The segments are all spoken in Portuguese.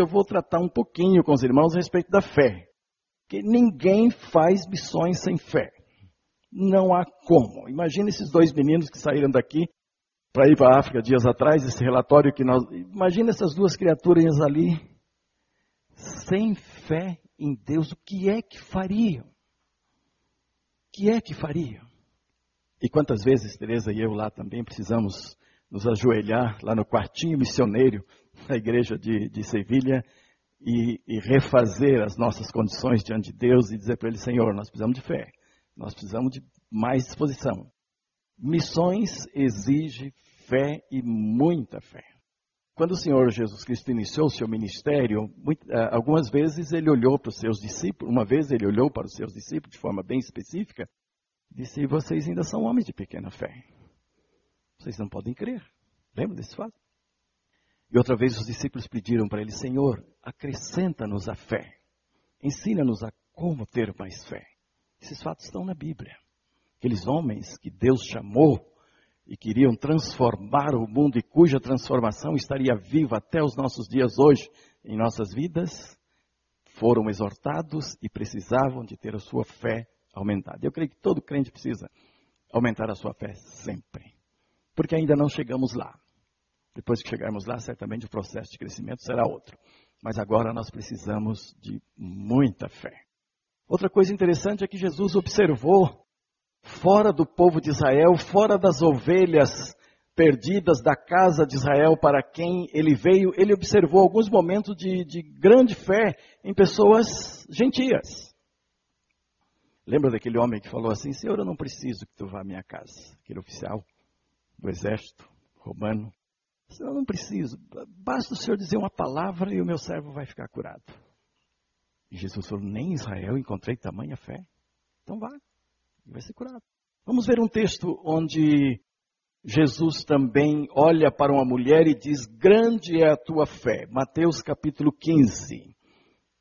eu vou tratar um pouquinho com os irmãos a respeito da fé. Porque ninguém faz missões sem fé. Não há como. Imagina esses dois meninos que saíram daqui para ir para a África dias atrás, esse relatório que nós... Imagina essas duas criaturinhas ali, sem fé em Deus, o que é que fariam? O que é que fariam? E quantas vezes, Tereza e eu lá também precisamos nos ajoelhar lá no quartinho missioneiro da igreja de Sevilha e refazer as nossas condições diante de Deus e dizer para Ele, Senhor, nós precisamos de fé, nós precisamos de mais disposição. Missões exige fé e muita fé. Quando o Senhor Jesus Cristo iniciou o seu ministério, algumas vezes Ele olhou para os seus discípulos, uma vez Ele olhou para os seus discípulos de forma bem específica, disse, vocês ainda são homens de pequena fé. Vocês não podem crer. Lembra desse fato? E outra vez os discípulos pediram para Ele, Senhor, acrescenta-nos a fé. Ensina-nos a como ter mais fé. Esses fatos estão na Bíblia. Aqueles homens que Deus chamou e queriam transformar o mundo e cuja transformação estaria viva até os nossos dias hoje em nossas vidas, foram exortados e precisavam de ter a sua fé aumentada. Eu creio que todo crente precisa aumentar a sua fé sempre. Porque ainda não chegamos lá. Depois que chegarmos lá, certamente o processo de crescimento será outro. Mas agora nós precisamos de muita fé. Outra coisa interessante é que Jesus observou fora do povo de Israel, fora das ovelhas perdidas da casa de Israel para quem ele veio, ele observou alguns momentos de grande fé em pessoas gentias. Lembra daquele homem que falou assim, Senhor, eu não preciso que tu vá à minha casa. Aquele oficial do exército romano. Senhor, eu não preciso, basta o Senhor dizer uma palavra e o meu servo vai ficar curado. E Jesus falou, nem em Israel encontrei tamanha fé. Então vá. E vai ser curado. Vamos ver um texto onde Jesus também olha para uma mulher e diz, grande é a tua fé. Mateus capítulo 15.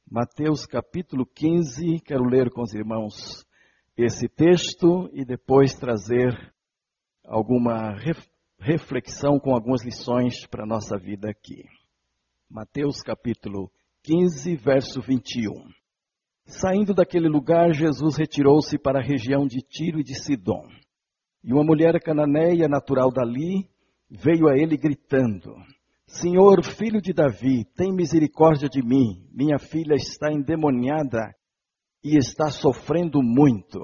Mateus capítulo 15, quero ler com os irmãos esse texto e depois trazer alguma reflexão com algumas lições para a nossa vida aqui. Mateus capítulo 15, verso 21. Saindo daquele lugar, Jesus retirou-se para a região de Tiro e de Sidom. E uma mulher cananeia, natural dali, veio a ele gritando, Senhor, filho de Davi, tem misericórdia de mim. Minha filha está endemoniada e está sofrendo muito.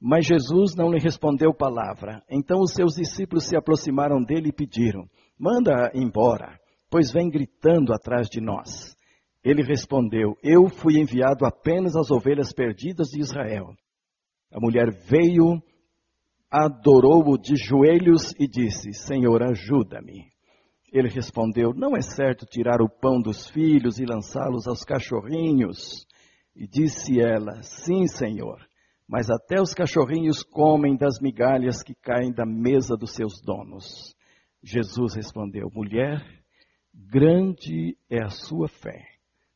Mas Jesus não lhe respondeu palavra. Então os seus discípulos se aproximaram dele e pediram, manda-a embora, pois vem gritando atrás de nós. Ele respondeu, eu fui enviado apenas às ovelhas perdidas de Israel. A mulher veio, adorou-o de joelhos e disse, Senhor, ajuda-me. Ele respondeu, não é certo tirar o pão dos filhos e lançá-los aos cachorrinhos. E disse ela, sim, Senhor, mas até os cachorrinhos comem das migalhas que caem da mesa dos seus donos. Jesus respondeu, mulher, grande é a sua fé.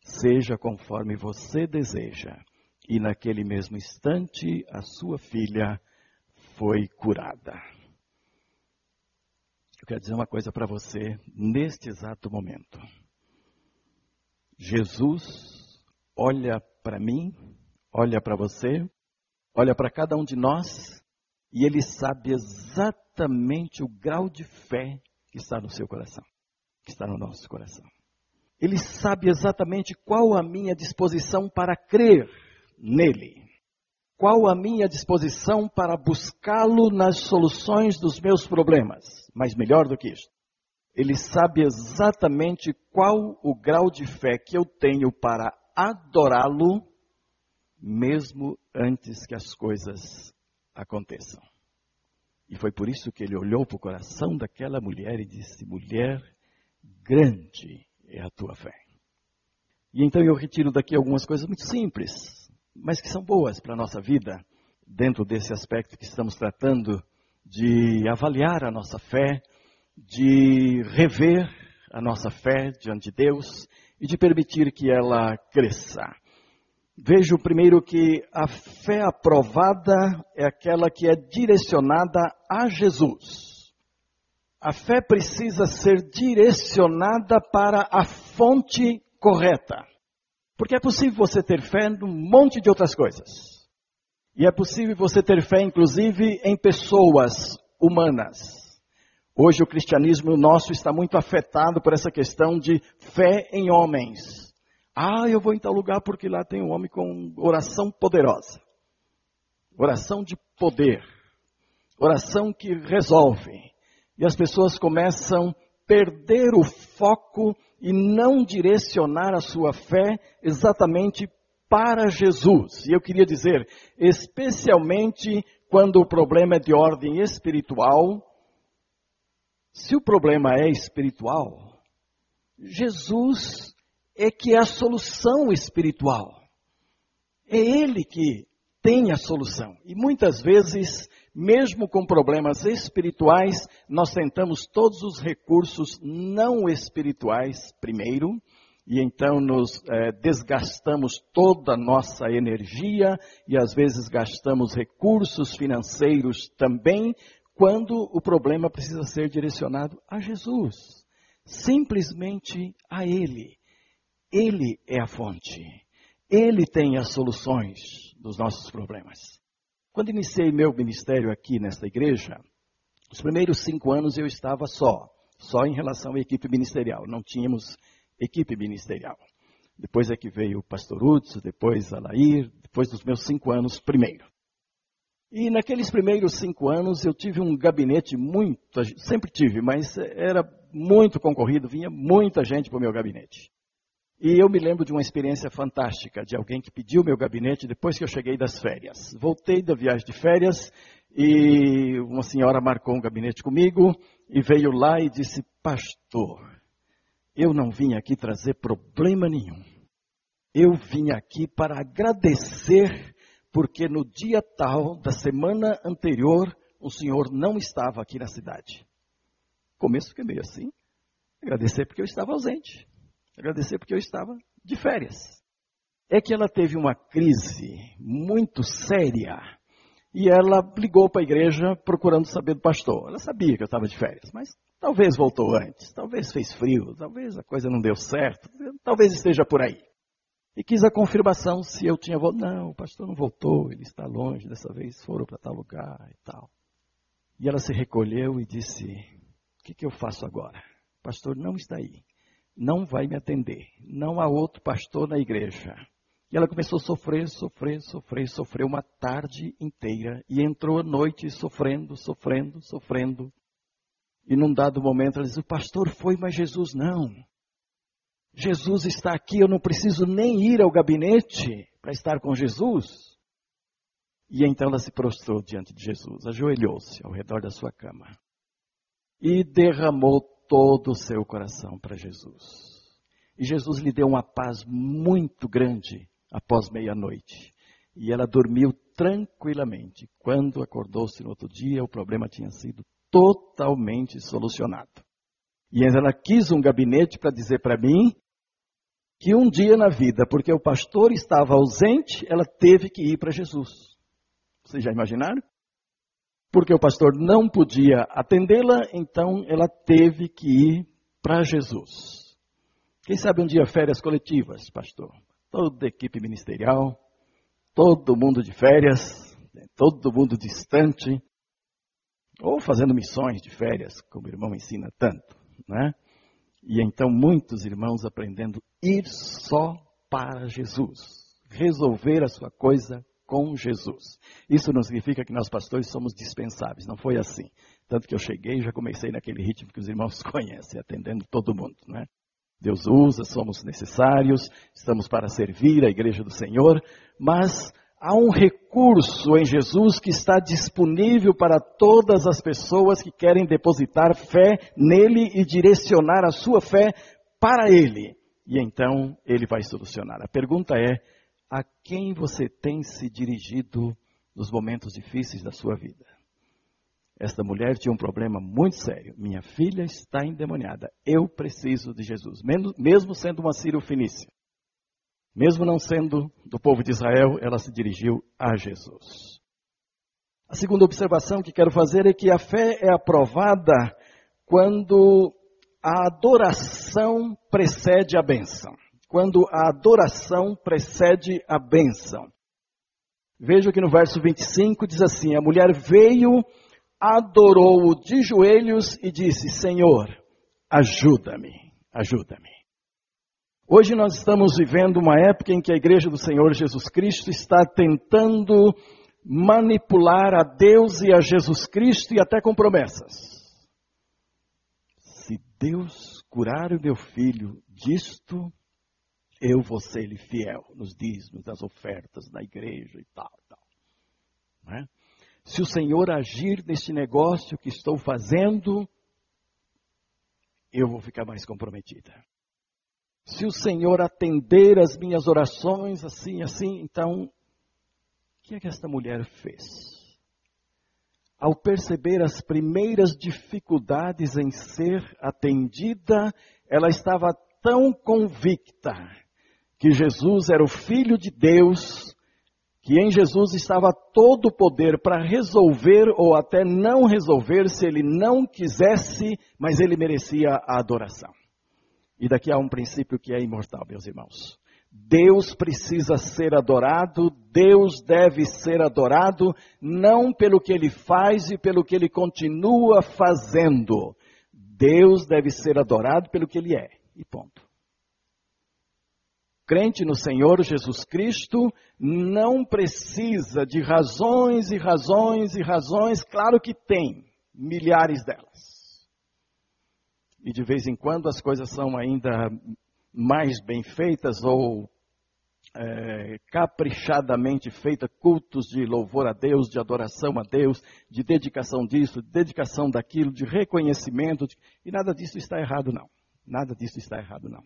Seja conforme você deseja. E naquele mesmo instante, a sua filha foi curada. Eu quero dizer uma coisa para você, neste exato momento. Jesus olha para mim, olha para você, olha para cada um de nós, e Ele sabe exatamente o grau de fé que está no seu coração, que está no nosso coração. Ele sabe exatamente qual a minha disposição para crer nele. Qual a minha disposição para buscá-lo nas soluções dos meus problemas. Mas melhor do que isto, Ele sabe exatamente qual o grau de fé que eu tenho para adorá-lo, mesmo antes que as coisas aconteçam. E foi por isso que Ele olhou para o coração daquela mulher e disse, mulher, grande é a tua fé. E então eu retiro daqui algumas coisas muito simples, mas que são boas para a nossa vida, dentro desse aspecto que estamos tratando de avaliar a nossa fé, de rever a nossa fé diante de Deus e de permitir que ela cresça. Vejo primeiro que a fé aprovada é aquela que é direcionada a Jesus. A fé precisa ser direcionada para a fonte correta. Porque é possível você ter fé num monte de outras coisas. E é possível você ter fé, inclusive, em pessoas humanas. Hoje o cristianismo nosso está muito afetado por essa questão de fé em homens. Ah, eu vou em tal lugar porque lá tem um homem com oração poderosa. Oração de poder. Oração que resolve. E as pessoas começam a perder o foco e não direcionar a sua fé exatamente para Jesus. E eu queria dizer, especialmente quando o problema é de ordem espiritual, se o problema é espiritual, Jesus é que é a solução espiritual. É Ele que tem a solução. E muitas vezes, mesmo com problemas espirituais, nós tentamos todos os recursos não espirituais primeiro, e então nos desgastamos toda a nossa energia e às vezes gastamos recursos financeiros também, quando o problema precisa ser direcionado a Jesus. Simplesmente a Ele. Ele é a fonte. Ele tem as soluções dos nossos problemas. Quando iniciei meu ministério aqui nesta igreja, os primeiros 5 anos eu estava só em relação à equipe ministerial. Não tínhamos equipe ministerial. Depois é que veio o pastor Hudson, depois a Lair, depois dos meus 5 anos primeiro. E naqueles primeiros 5 anos eu tive um gabinete sempre tive, mas era muito concorrido, vinha muita gente para o meu gabinete. E eu me lembro de uma experiência fantástica, de alguém que pediu meu gabinete depois que eu cheguei das férias. Voltei da viagem de férias e uma senhora marcou um gabinete comigo e veio lá e disse, pastor, eu não vim aqui trazer problema nenhum. Eu vim aqui para agradecer, porque no dia tal da semana anterior, o senhor não estava aqui na cidade. Começo fiquei meio assim. Agradecer porque eu estava ausente. Agradecer porque eu estava de férias. É que ela teve uma crise muito séria. E ela ligou para a igreja procurando saber do pastor. Ela sabia que eu estava de férias, mas talvez voltou antes, talvez fez frio, talvez a coisa não deu certo, talvez esteja por aí. E quis a confirmação se eu tinha voltado. Não, o pastor não voltou, ele está longe, dessa vez foram para tal lugar e tal. E ela se recolheu e disse, o que eu faço agora? O pastor não está aí, não vai me atender, não há outro pastor na igreja. E ela começou a sofrer uma tarde inteira. E entrou à noite sofrendo. E num dado momento ela disse, o pastor foi, mas Jesus não. Jesus está aqui, eu não preciso nem ir ao gabinete para estar com Jesus. E então ela se prostrou diante de Jesus, ajoelhou-se ao redor da sua cama. E derramou todo o seu coração para Jesus. E Jesus lhe deu uma paz muito grande após meia-noite. E ela dormiu tranquilamente. Quando acordou-se no outro dia, o problema tinha sido totalmente solucionado. E ela quis um gabinete para dizer para mim que um dia na vida, porque o pastor estava ausente, ela teve que ir para Jesus. Vocês já imaginaram? Porque o pastor não podia atendê-la, então ela teve que ir para Jesus. Quem sabe um dia férias coletivas, pastor? Toda equipe ministerial, todo mundo de férias, todo mundo distante, ou fazendo missões de férias, como o irmão ensina tanto, né? E então muitos irmãos aprendendo a ir só para Jesus, resolver a sua coisa com Jesus. Isso não significa que nós pastores somos dispensáveis, não foi assim. Tanto que eu cheguei e já comecei naquele ritmo que os irmãos conhecem, atendendo todo mundo, né? Deus usa, somos necessários, estamos para servir a igreja do Senhor, mas há um recurso em Jesus que está disponível para todas as pessoas que querem depositar fé nele e direcionar a sua fé para ele. E então ele vai solucionar. A pergunta é, a quem você tem se dirigido nos momentos difíceis da sua vida? Esta mulher tinha um problema muito sério. Minha filha está endemoniada. Eu preciso de Jesus. Mesmo sendo uma siro-fenícia, mesmo não sendo do povo de Israel, ela se dirigiu a Jesus. A segunda observação que quero fazer é que a fé é aprovada quando a adoração precede a bênção. quando a adoração precede a bênção. Veja que no verso 25 diz assim: a mulher veio, adorou-o de joelhos e disse: Senhor, ajuda-me, ajuda-me. Hoje nós estamos vivendo uma época em que a igreja do Senhor Jesus Cristo está tentando manipular a Deus e a Jesus Cristo, e até com promessas. Se Deus curar o meu filho disto, eu vou ser ele fiel nos dízimos, nas ofertas, na igreja e tal. Não é? Se o Senhor agir neste negócio que estou fazendo, eu vou ficar mais comprometida. Se o Senhor atender as minhas orações, assim, então... O que é que esta mulher fez? Ao perceber as primeiras dificuldades em ser atendida, ela estava tão convicta que Jesus era o Filho de Deus, que em Jesus estava todo o poder para resolver ou até não resolver se ele não quisesse, mas ele merecia a adoração. E daqui há um princípio que é imortal, meus irmãos. Deus precisa ser adorado, Deus deve ser adorado, não pelo que ele faz e pelo que ele continua fazendo. Deus deve ser adorado pelo que ele é, e ponto. Crente no Senhor Jesus Cristo não precisa de razões e razões e razões, claro que tem, milhares delas. E de vez em quando as coisas são ainda mais bem feitas ou caprichadamente feitas, cultos de louvor a Deus, de adoração a Deus, de dedicação disso, de dedicação daquilo, de reconhecimento, e nada disso está errado não, nada disso está errado não.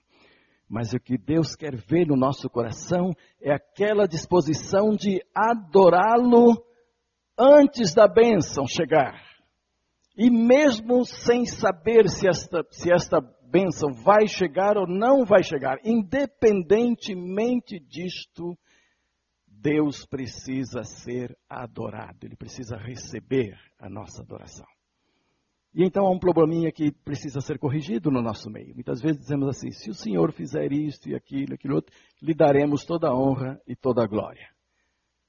Mas o que Deus quer ver no nosso coração é aquela disposição de adorá-lo antes da bênção chegar. E mesmo sem saber se esta bênção vai chegar ou não vai chegar, independentemente disto, Deus precisa ser adorado, ele precisa receber a nossa adoração. E então há um probleminha que precisa ser corrigido no nosso meio. Muitas vezes dizemos assim: se o Senhor fizer isto e aquilo outro, lhe daremos toda a honra e toda a glória.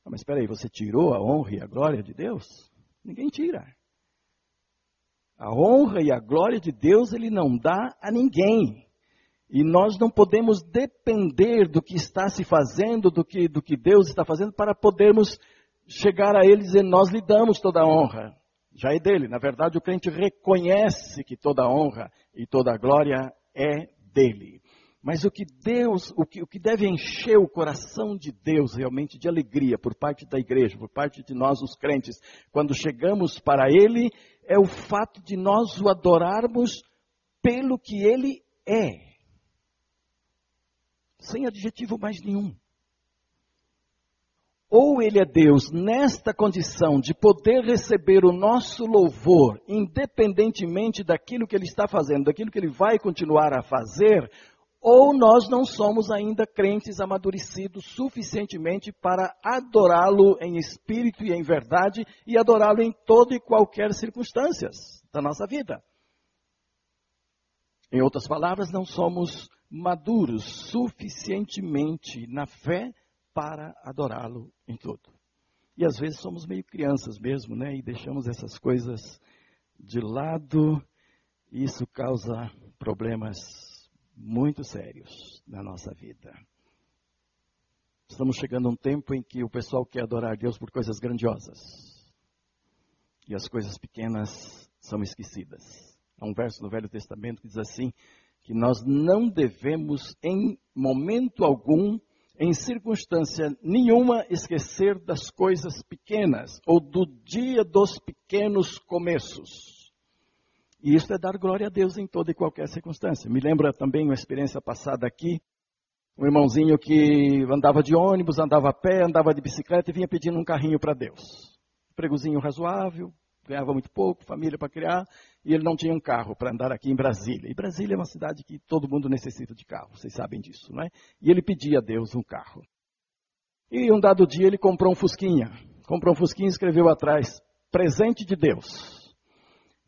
Não, mas espera aí, você tirou a honra e a glória de Deus? Ninguém tira. A honra e a glória de Deus ele não dá a ninguém. E nós não podemos depender do que está se fazendo, do que Deus está fazendo, para podermos chegar a ele e dizer: nós lhe damos toda a honra. Já é dele. Na verdade, o crente reconhece que toda a honra e toda a glória é dele. Mas o que deve encher o coração de Deus realmente de alegria por parte da igreja, por parte de nós os crentes, quando chegamos para ele, é o fato de nós o adorarmos pelo que ele é. Sem adjetivo mais nenhum. Ou ele é Deus nesta condição de poder receber o nosso louvor, independentemente daquilo que ele está fazendo, daquilo que ele vai continuar a fazer, ou nós não somos ainda crentes amadurecidos suficientemente para adorá-lo em espírito e em verdade, e adorá-lo em toda e qualquer circunstância da nossa vida. Em outras palavras, não somos maduros suficientemente na fé para adorá-lo em tudo. E às vezes somos meio crianças mesmo, né? E deixamos essas coisas de lado, e isso causa problemas muito sérios na nossa vida. Estamos chegando a um tempo em que o pessoal quer adorar a Deus por coisas grandiosas, e as coisas pequenas são esquecidas. Há um verso no Velho Testamento que diz assim, que nós não devemos em momento algum, em circunstância nenhuma, esquecer das coisas pequenas, ou do dia dos pequenos começos. E isso é dar glória a Deus em toda e qualquer circunstância. Me lembra também uma experiência passada aqui, um irmãozinho que andava de ônibus, andava a pé, andava de bicicleta e vinha pedindo um carrinho para Deus. Pregozinho razoável, ganhava muito pouco, família para criar, e ele não tinha um carro para andar aqui em Brasília. E Brasília é uma cidade que todo mundo necessita de carro, vocês sabem disso, não é? E ele pedia a Deus um carro. E um dado dia ele comprou um Fusquinha e escreveu atrás: presente de Deus.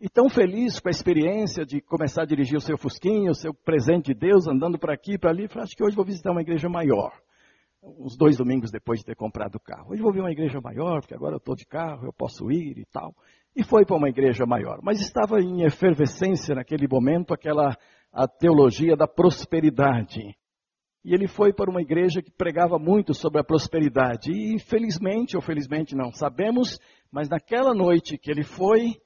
e tão feliz com a experiência de começar a dirigir o seu Fusquinha, o seu presente de Deus, andando para aqui e para ali. Falei, acho que hoje vou visitar uma igreja maior. Uns 2 domingos depois de ter comprado o carro. Hoje vou ver uma igreja maior, porque agora eu estou de carro, eu posso ir e tal. E foi para uma igreja maior. Mas estava em efervescência naquele momento a teologia da prosperidade. E ele foi para uma igreja que pregava muito sobre a prosperidade. E infelizmente, ou felizmente não sabemos, mas naquela noite que ele foi,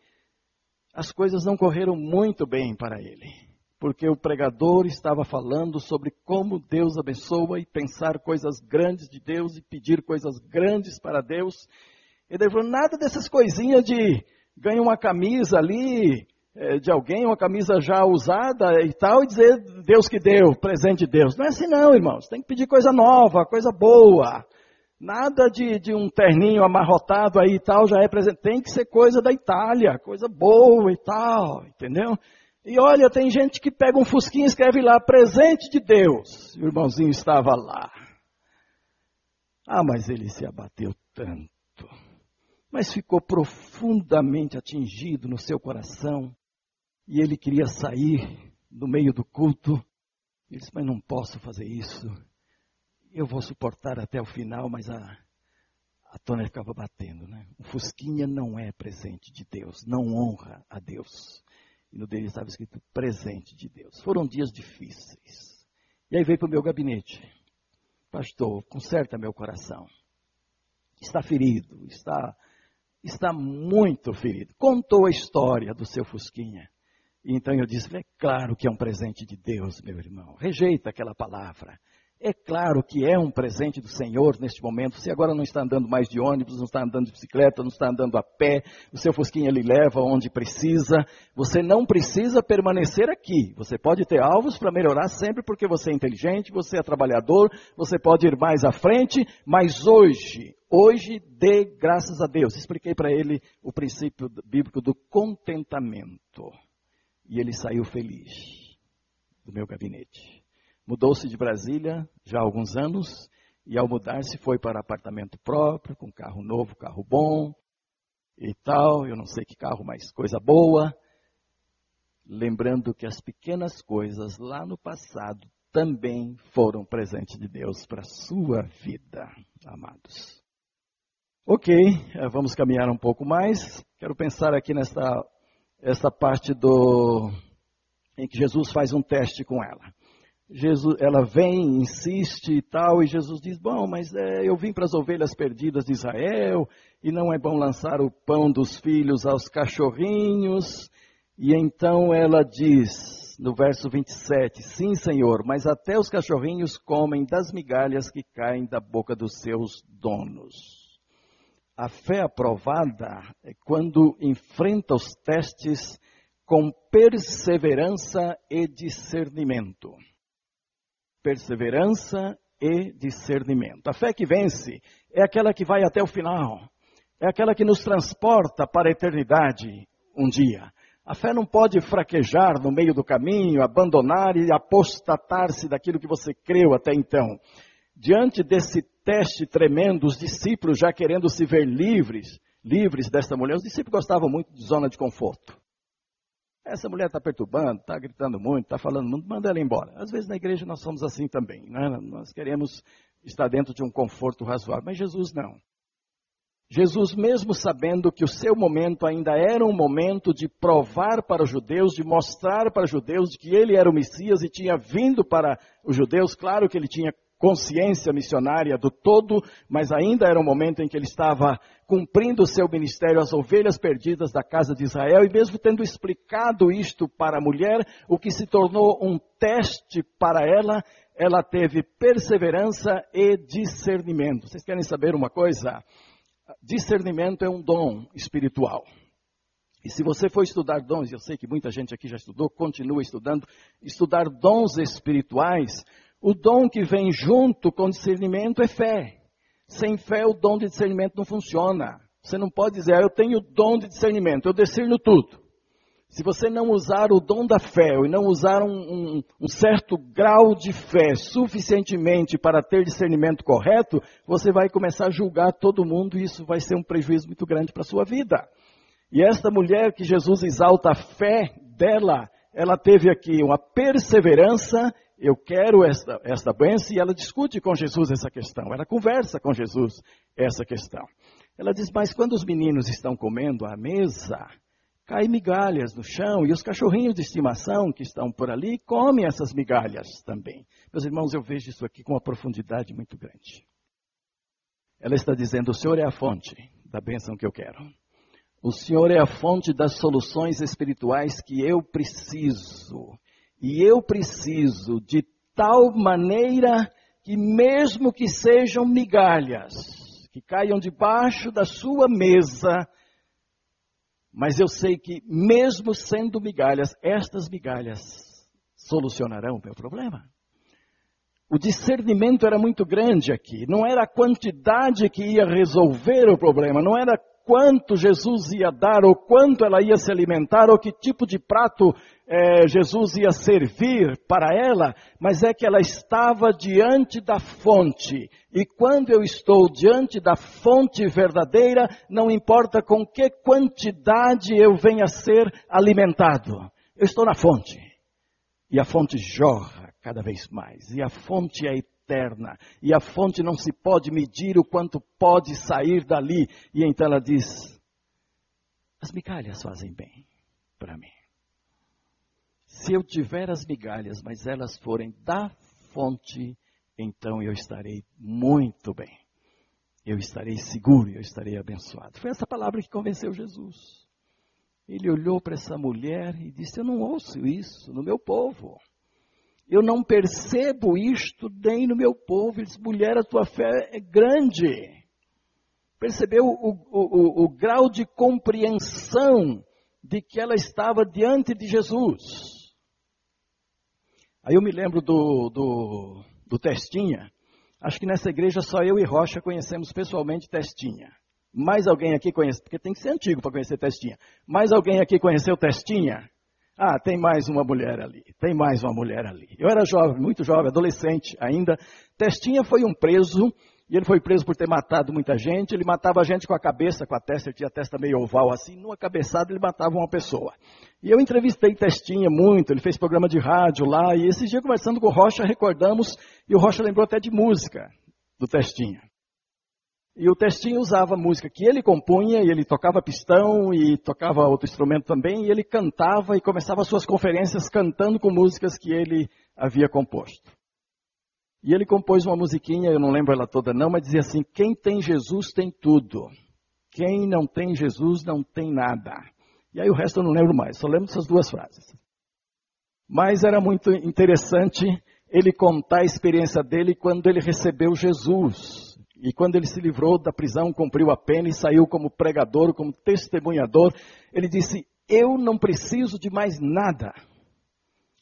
as coisas não correram muito bem para ele. Porque o pregador estava falando sobre como Deus abençoa e pensar coisas grandes de Deus e pedir coisas grandes para Deus. E daí falou, nada dessas coisinhas de ganhar uma camisa ali, de alguém, uma camisa já usada e tal, e dizer, Deus que deu, presente de Deus. Não é assim não, irmãos. Tem que pedir coisa nova, coisa boa. Nada de um terninho amarrotado aí e tal, já é presente. Tem que ser coisa da Itália, coisa boa e tal, entendeu? E olha, tem gente que pega um fusquinha e escreve lá, presente de Deus. E o irmãozinho estava lá. Ah, mas ele se abateu tanto. Mas ficou profundamente atingido no seu coração. E ele queria sair do meio do culto. Ele disse, mas não posso fazer isso. Eu vou suportar até o final, mas a tona ficava batendo, né? O Fusquinha não é presente de Deus, não honra a Deus. E no dele estava escrito presente de Deus. Foram dias difíceis. E aí veio para o meu gabinete. Pastor, conserta meu coração. Está ferido, está muito ferido. Contou a história do seu Fusquinha. Então eu disse, é claro que é um presente de Deus, meu irmão. Rejeita aquela palavra. É claro que é um presente do Senhor neste momento. Você agora não está andando mais de ônibus, não está andando de bicicleta, não está andando a pé. O seu Fusquinha lhe leva onde precisa. Você não precisa permanecer aqui. Você pode ter alvos para melhorar sempre porque você é inteligente, você é trabalhador, você pode ir mais à frente. Mas hoje dê graças a Deus. Expliquei para ele o princípio bíblico do contentamento. E ele saiu feliz do meu gabinete. Mudou-se de Brasília já há alguns anos e ao mudar-se foi para apartamento próprio, com carro novo, carro bom e tal. Eu não sei que carro, mas coisa boa. Lembrando que as pequenas coisas lá no passado também foram presente de Deus para a sua vida, amados. Ok, vamos caminhar um pouco mais. Quero pensar aqui nessa parte em que Jesus faz um teste com ela. Ela vem, insiste e tal, e Jesus diz, bom, mas eu vim para as ovelhas perdidas de Israel, e não é bom lançar o pão dos filhos aos cachorrinhos. E então ela diz, no verso 27, sim, Senhor, mas até os cachorrinhos comem das migalhas que caem da boca dos seus donos. A fé aprovada é quando enfrenta os testes com perseverança e discernimento. Perseverança e discernimento. A fé que vence é aquela que vai até o final. É aquela que nos transporta para a eternidade um dia. A fé não pode fraquejar no meio do caminho, abandonar e apostatar-se daquilo que você creu até então. Diante desse teste tremendo, os discípulos já querendo se ver livres dessa mulher. Os discípulos gostavam muito de zona de conforto. Essa mulher está perturbando, está gritando muito, está falando muito, manda ela embora. Às vezes na igreja nós somos assim também, né? Nós queremos estar dentro de um conforto razoável, mas Jesus não. Jesus, mesmo sabendo que o seu momento ainda era um momento de provar para os judeus, de mostrar para os judeus que ele era o Messias e tinha vindo para os judeus, claro que ele tinha consciência missionária do todo, mas ainda era um momento em que ele estava cumprindo o seu ministério às ovelhas perdidas da casa de Israel, e mesmo tendo explicado isto para a mulher, o que se tornou um teste para ela, ela teve perseverança e discernimento. Vocês querem saber uma coisa? Discernimento é um dom espiritual. E se você for estudar dons, eu sei que muita gente aqui já estudou, continua estudando, estudar dons espirituais, o dom que vem junto com discernimento é fé. Sem fé, o dom de discernimento não funciona. Você não pode dizer, eu tenho o dom de discernimento, eu discerno tudo. Se você não usar o dom da fé, e não usar um certo grau de fé suficientemente para ter discernimento correto, você vai começar a julgar todo mundo e isso vai ser um prejuízo muito grande para a sua vida. E esta mulher que Jesus exalta a fé dela, ela teve aqui uma perseverança, eu quero esta bênção, e ela discute com Jesus essa questão, ela conversa com Jesus essa questão. Ela diz, mas quando os meninos estão comendo à mesa, caem migalhas no chão, e os cachorrinhos de estimação que estão por ali, comem essas migalhas também. Meus irmãos, eu vejo isso aqui com uma profundidade muito grande. Ela está dizendo, o Senhor é a fonte da bênção que eu quero. O Senhor é a fonte das soluções espirituais que eu preciso. E eu preciso de tal maneira que mesmo que sejam migalhas, que caiam debaixo da sua mesa, mas eu sei que mesmo sendo migalhas, estas migalhas solucionarão o meu problema. O discernimento era muito grande aqui, não era a quantidade que ia resolver o problema, não era quanto Jesus ia dar, ou quanto ela ia se alimentar, ou que tipo de prato Jesus ia servir para ela, mas é que ela estava diante da fonte. E quando eu estou diante da fonte verdadeira, não importa com que quantidade eu venha a ser alimentado, eu estou na fonte. E a fonte jorra cada vez mais, e a fonte é eterna, e a fonte não se pode medir o quanto pode sair dali. E então ela diz, as migalhas fazem bem para mim. Se eu tiver as migalhas, mas elas forem da fonte, então eu estarei muito bem. Eu estarei seguro, eu estarei abençoado. Foi essa palavra que convenceu Jesus. Ele olhou para essa mulher e disse, eu não ouço isso no meu povo. Eu não percebo isto nem no meu povo. Ele disse, mulher, a tua fé é grande. Percebeu o grau de compreensão de que ela estava diante de Jesus. Aí eu me lembro do Testinha. Acho que nessa igreja só eu e Rocha conhecemos pessoalmente Testinha. Mais alguém aqui conhece? Porque tem que ser antigo para conhecer Testinha. Mais alguém aqui conheceu Testinha? Ah, tem mais uma mulher ali, tem mais uma mulher ali. Eu era jovem, muito jovem, adolescente ainda. Testinha foi um preso, e ele foi preso por ter matado muita gente. Ele matava a gente com a cabeça, com a testa, ele tinha a testa meio oval assim. Numa cabeçada ele matava uma pessoa. E eu entrevistei Testinha muito, ele fez programa de rádio lá. E esse dia conversando com o Rocha, recordamos, e o Rocha lembrou até de música do Testinha. E o Testinha usava música que ele compunha, e ele tocava pistão, e tocava outro instrumento também, e ele cantava e começava suas conferências cantando com músicas que ele havia composto. E ele compôs uma musiquinha, eu não lembro ela toda não, mas dizia assim, quem tem Jesus tem tudo, quem não tem Jesus não tem nada. E aí o resto eu não lembro mais, só lembro dessas duas frases. Mas era muito interessante ele contar a experiência dele quando ele recebeu Jesus. E quando ele se livrou da prisão, cumpriu a pena e saiu como pregador, como testemunhador, ele disse, eu não preciso de mais nada.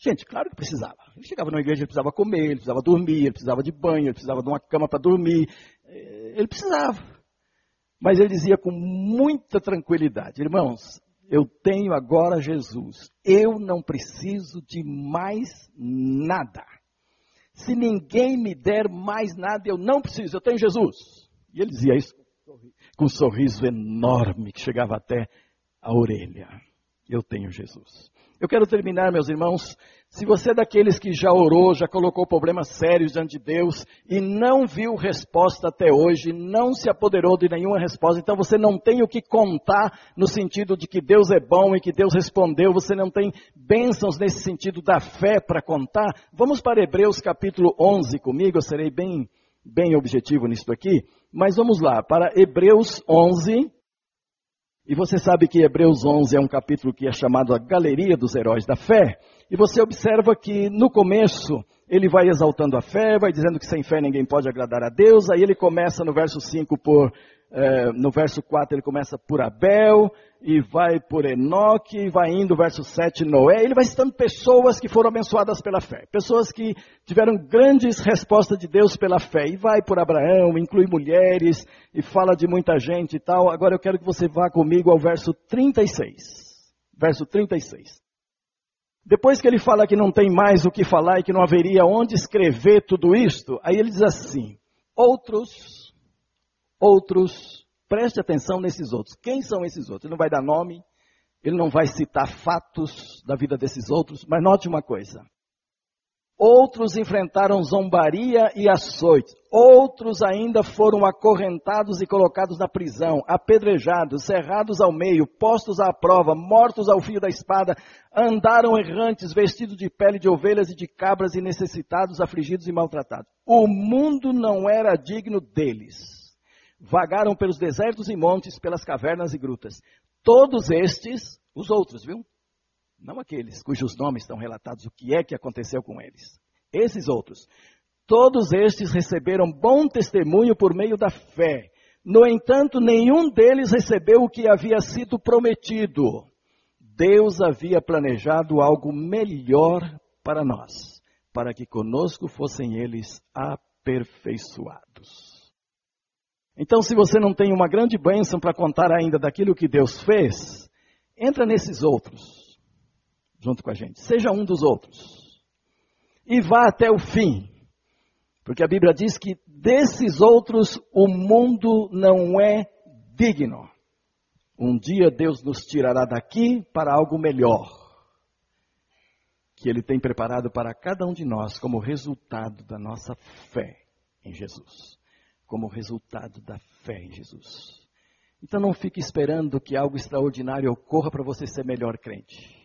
Gente, claro que precisava. Ele chegava numa igreja, ele precisava comer, ele precisava dormir, ele precisava de banho, ele precisava de uma cama para dormir. Ele precisava. Mas ele dizia com muita tranquilidade, irmãos, eu tenho agora Jesus. Eu não preciso de mais nada. Se ninguém me der mais nada, eu não preciso, eu tenho Jesus. E ele dizia isso com um sorriso enorme, que chegava até a orelha. Eu tenho Jesus. Eu quero terminar, meus irmãos, se você é daqueles que já orou, já colocou problemas sérios diante de Deus e não viu resposta até hoje, não se apoderou de nenhuma resposta, então você não tem o que contar no sentido de que Deus é bom e que Deus respondeu, você não tem bênçãos nesse sentido da fé para contar, vamos para Hebreus capítulo 11 comigo, eu serei bem objetivo nisso aqui, mas vamos lá, para Hebreus 11. E você sabe que Hebreus 11 é um capítulo que é chamado a Galeria dos Heróis da Fé. E você observa que no começo ele vai exaltando a fé, vai dizendo que sem fé ninguém pode agradar a Deus. Aí ele começa no verso 5 no verso 4 ele começa por Abel, e vai por Enoque, e vai indo, verso 7, Noé. Ele vai citando pessoas que foram abençoadas pela fé, pessoas que tiveram grandes respostas de Deus pela fé. E vai por Abraão, inclui mulheres, e fala de muita gente e tal. Agora eu quero que você vá comigo ao verso 36. Verso 36. Depois que ele fala que não tem mais o que falar e que não haveria onde escrever tudo isto, aí ele diz assim, outros Preste atenção nesses outros. Quem são esses outros? Ele não vai dar nome, ele não vai citar fatos da vida desses outros, mas note uma coisa. Outros enfrentaram zombaria e açoites. Outros ainda foram acorrentados e colocados na prisão, apedrejados, serrados ao meio, postos à prova, mortos ao fio da espada. Andaram errantes, vestidos de pele de ovelhas e de cabras e necessitados, afligidos e maltratados. O mundo não era digno deles. Vagaram pelos desertos e montes, pelas cavernas e grutas. Todos estes, os outros, viu? Não aqueles cujos nomes estão relatados, o que é que aconteceu com eles. Esses outros, todos estes receberam bom testemunho por meio da fé. No entanto, nenhum deles recebeu o que havia sido prometido. Deus havia planejado algo melhor para nós, para que conosco fossem eles aperfeiçoados. Então, se você não tem uma grande bênção para contar ainda daquilo que Deus fez, entra nesses outros. Junto com a gente, seja um dos outros e vá até o fim, porque a Bíblia diz que desses outros o mundo não é digno. Um dia Deus nos tirará daqui para algo melhor, que Ele tem preparado para cada um de nós como resultado da nossa fé em Jesus, como resultado da fé em Jesus. Então não fique esperando que algo extraordinário ocorra para você ser melhor crente.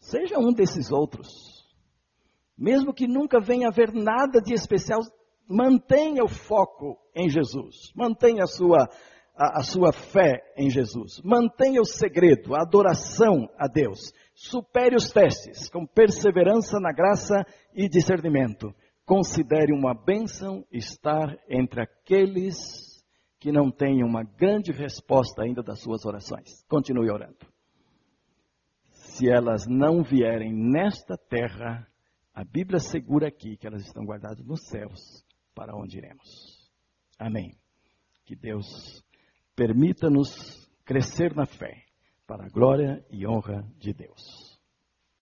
Seja um desses outros, mesmo que nunca venha haver nada de especial, mantenha o foco em Jesus, mantenha a sua fé em Jesus, mantenha o segredo, a adoração a Deus, supere os testes com perseverança na graça e discernimento. Considere uma bênção estar entre aqueles que não têm uma grande resposta ainda das suas orações. Continue orando. Se elas não vierem nesta terra, a Bíblia assegura aqui que elas estão guardadas nos céus, para onde iremos. Amém. Que Deus permita-nos crescer na fé, para a glória e honra de Deus.